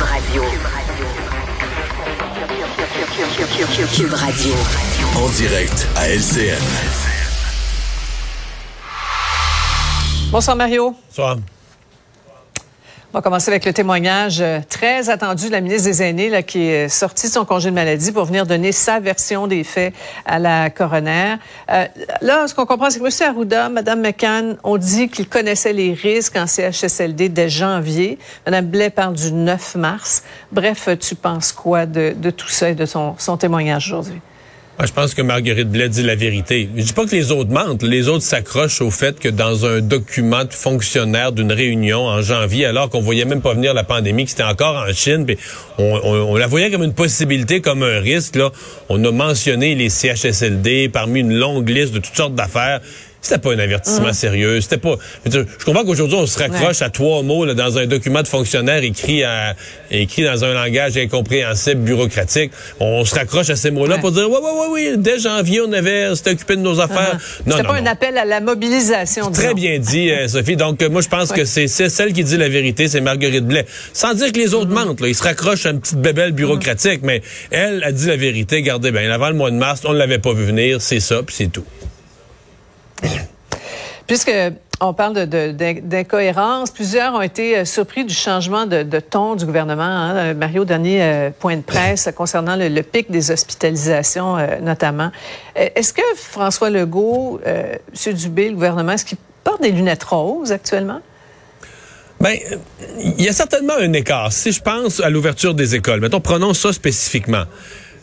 Cube Radio. Cube Radio. En direct à LCN. Bonsoir Mario. Bonsoir. On va commencer avec le témoignage très attendu de la ministre des Aînés là, qui est sortie de son congé de maladie pour venir donner sa version des faits à la coroner. Là, ce qu'on comprend, c'est que M. Arruda, Mme McCann, on dit qu'ils connaissaient les risques en CHSLD dès janvier. Mme Blais parle du 9 mars. Bref, tu penses quoi de tout ça et de son témoignage aujourd'hui? Je pense que Marguerite Blais dit la vérité. Je dis pas que les autres mentent. Les autres s'accrochent au fait que dans un document de fonctionnaire d'une réunion en janvier, alors qu'on voyait même pas venir la pandémie, que c'était encore en Chine, puis on la voyait comme une possibilité, comme un risque, là. On a mentionné les CHSLD parmi une longue liste de toutes sortes d'affaires. C'était pas un avertissement sérieux. C'était pas. Je comprends qu'aujourd'hui on se raccroche à trois mots là, dans un document de fonctionnaire écrit dans un langage incompréhensible bureaucratique. On se raccroche à ces mots-là pour dire oui. Dès janvier on s'était occupé de nos affaires. Non, c'était pas un appel à la mobilisation. Très bien dit, Sophie. Donc moi je pense que c'est celle qui dit la vérité, c'est Marguerite Blais. Sans dire que les autres mentent. Là, ils se raccrochent à une petite bébelle bureaucratique, mais elle a dit la vérité. Regardez, avant le mois de mars, on l'avait pas vu venir. C'est ça, puis c'est tout. Puisque on parle d'incohérence, plusieurs ont été surpris du changement de ton du gouvernement. Mario, dernier point de presse concernant le pic des hospitalisations notamment. Est-ce que François Legault, M. Dubé, le gouvernement, est-ce qu'il porte des lunettes roses actuellement? Ben, il y a certainement un écart. Si je pense à l'ouverture des écoles, mettons, prenons ça spécifiquement.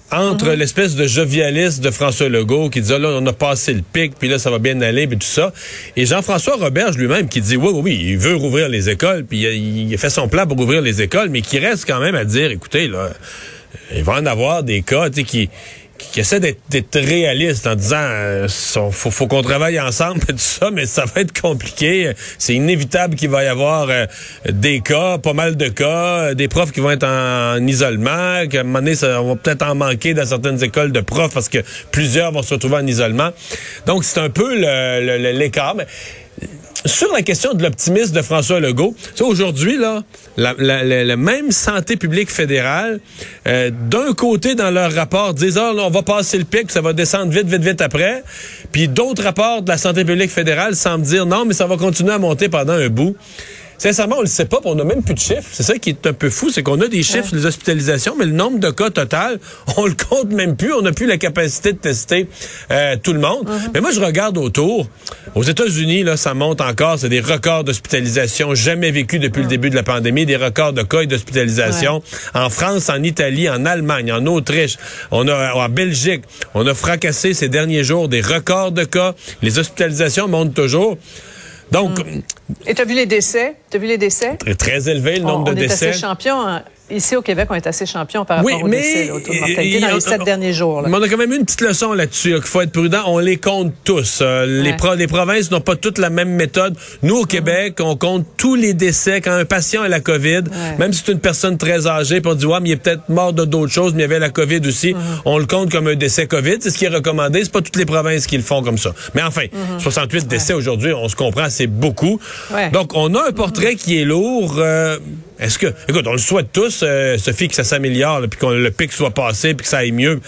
Entre l'espèce de jovialiste de François Legault qui dit là on a passé le pic puis là ça va bien aller puis tout ça, et Jean-François Roberge lui-même qui dit oui il veut rouvrir les écoles puis il a fait son plan pour rouvrir les écoles, mais qui reste quand même à dire écoutez là il va en avoir des cas qui essaie d'être réaliste en disant faut qu'on travaille ensemble tout ça, mais ça va être compliqué. C'est inévitable qu'il va y avoir des cas, pas mal de cas, des profs qui vont être en isolement, qu'à un moment donné, on va peut-être en manquer dans certaines écoles de profs parce que plusieurs vont se retrouver en isolement. Donc, c'est un peu l'écart. Mais sur la question de l'optimisme de François Legault, aujourd'hui, là, la même santé publique fédérale, d'un côté, dans leur rapport, disent là, on va passer le pic, ça va descendre vite après. Puis d'autres rapports de la santé publique fédérale semblent dire non, mais ça va continuer à monter pendant un bout. Sincèrement, on le sait pas, puis on n'a même plus de chiffres. C'est ça qui est un peu fou, c'est qu'on a des chiffres sur les hospitalisations, mais le nombre de cas total, on le compte même plus. On n'a plus la capacité de tester tout le monde. Mais moi, je regarde autour. Aux États-Unis, là, ça monte encore. C'est des records d'hospitalisation jamais vécus depuis le début de la pandémie, des records de cas et d'hospitalisation. En France, en Italie, en Allemagne, en Autriche, en Belgique, on a fracassé ces derniers jours des records de cas. Les hospitalisations montent toujours. Donc, et t'as vu les décès? Très, très élevé, le nombre de décès. On est assez champion. Ici, au Québec, on est assez champion par rapport aux décès, au taux de mortalité dans les 7 derniers jours. Là. Mais on a quand même eu une petite leçon là-dessus, là, qu'il faut être prudent. On les compte tous. Les provinces n'ont pas toutes la même méthode. Nous, au Québec, on compte tous les décès. Quand un patient a la COVID, même si c'est une personne très âgée, puis on dit, mais il est peut-être mort de d'autres choses, mais il y avait la COVID aussi. On le compte comme un décès COVID. C'est ce qui est recommandé. C'est pas toutes les provinces qui le font comme ça. Mais enfin, 68 décès aujourd'hui, on se comprend, c'est beaucoup. Donc, on a un portrait qui est lourd. Est-ce que, on le souhaite tous, Sophie, que ça s'améliore, puis que le pic soit passé, puis que ça aille mieux.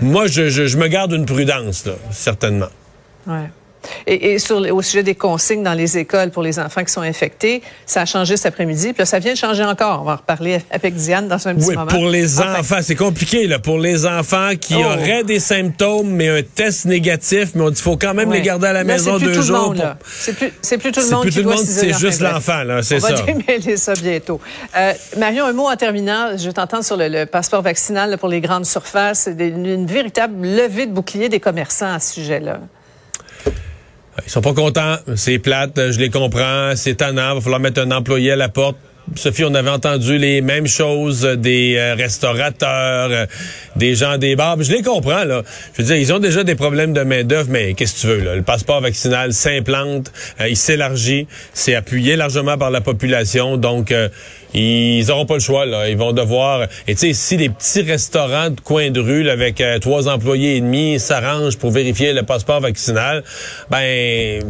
Moi, je me garde une prudence, là, certainement. Et au sujet des consignes dans les écoles pour les enfants qui sont infectés, ça a changé cet après-midi. Puis là, ça vient de changer encore. On va en reparler avec Diane dans un petit moment. Pour les enfants, c'est compliqué, là. Pour les enfants qui auraient des symptômes, mais un test négatif, mais on dit qu'il faut quand même les garder à la maison 2 jours. C'est plus tout le monde qui doit s'isoler. C'est juste l'enfant, là. C'est ça. On va démêler ça bientôt. Marion, un mot en terminant. Je t'entends sur le passeport vaccinal là, pour les grandes surfaces. Une véritable levée de bouclier des commerçants à ce sujet-là. Ils sont pas contents, c'est plate, je les comprends, c'est tannant, va falloir mettre un employé à la porte. Sophie, on avait entendu les mêmes choses des restaurateurs, des gens des bars. Je les comprends, là. Je veux dire, ils ont déjà des problèmes de main-d'œuvre, mais qu'est-ce que tu veux, là? Le passeport vaccinal s'implante, il s'élargit, c'est appuyé largement par la population, donc ils auront pas le choix, là. Ils vont devoir... Et tu sais, si les petits restaurants de coin de rue, là, avec 3 employés et demi, s'arrangent pour vérifier le passeport vaccinal, ben...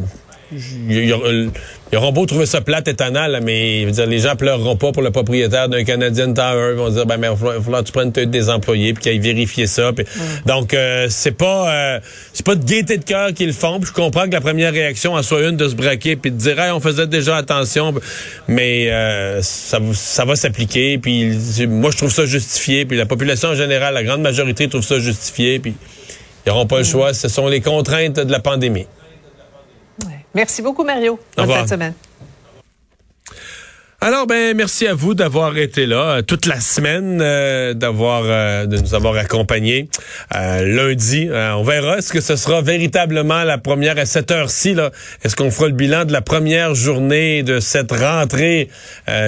Ils auront beau trouver ça plate, étonnant, là, mais je veux dire, les gens pleureront pas pour le propriétaire d'un Canadian Tower. Ils vont dire, ben, mais il va falloir que tu prennes des employés puis qu'ils aillent vérifier ça. Puis, donc, c'est pas de gaieté de cœur qu'ils le font. Puis je comprends que la première réaction en soit une de se braquer puis de dire, hey, on faisait déjà attention. Mais ça va s'appliquer. Puis moi, je trouve ça justifié. Puis la population en général, la grande majorité trouve ça justifié. Puis ils n'auront pas le choix. Ce sont les contraintes de la pandémie. Merci beaucoup, Mario. Bonne fin de semaine. Alors, ben, merci à vous d'avoir été là toute la semaine, de nous avoir accompagnés lundi. On verra, est-ce que ce sera véritablement la première à cette heure-ci, là? Est-ce qu'on fera le bilan de la première journée de cette rentrée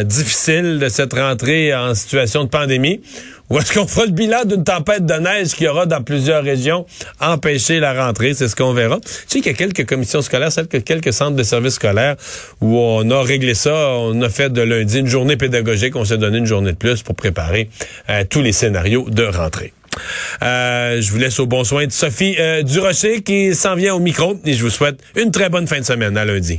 difficile, de cette rentrée en situation de pandémie? Ou est-ce qu'on fera le bilan d'une tempête de neige qu'il y aura dans plusieurs régions, empêcher la rentrée? C'est ce qu'on verra. Tu sais qu'il y a quelques commissions scolaires, quelques centres de services scolaires où on a réglé ça. On a fait de lundi une journée pédagogique. On s'est donné une journée de plus pour préparer tous les scénarios de rentrée. Je vous laisse au bon soin de Sophie Durocher qui s'en vient au micro et je vous souhaite une très bonne fin de semaine. À lundi.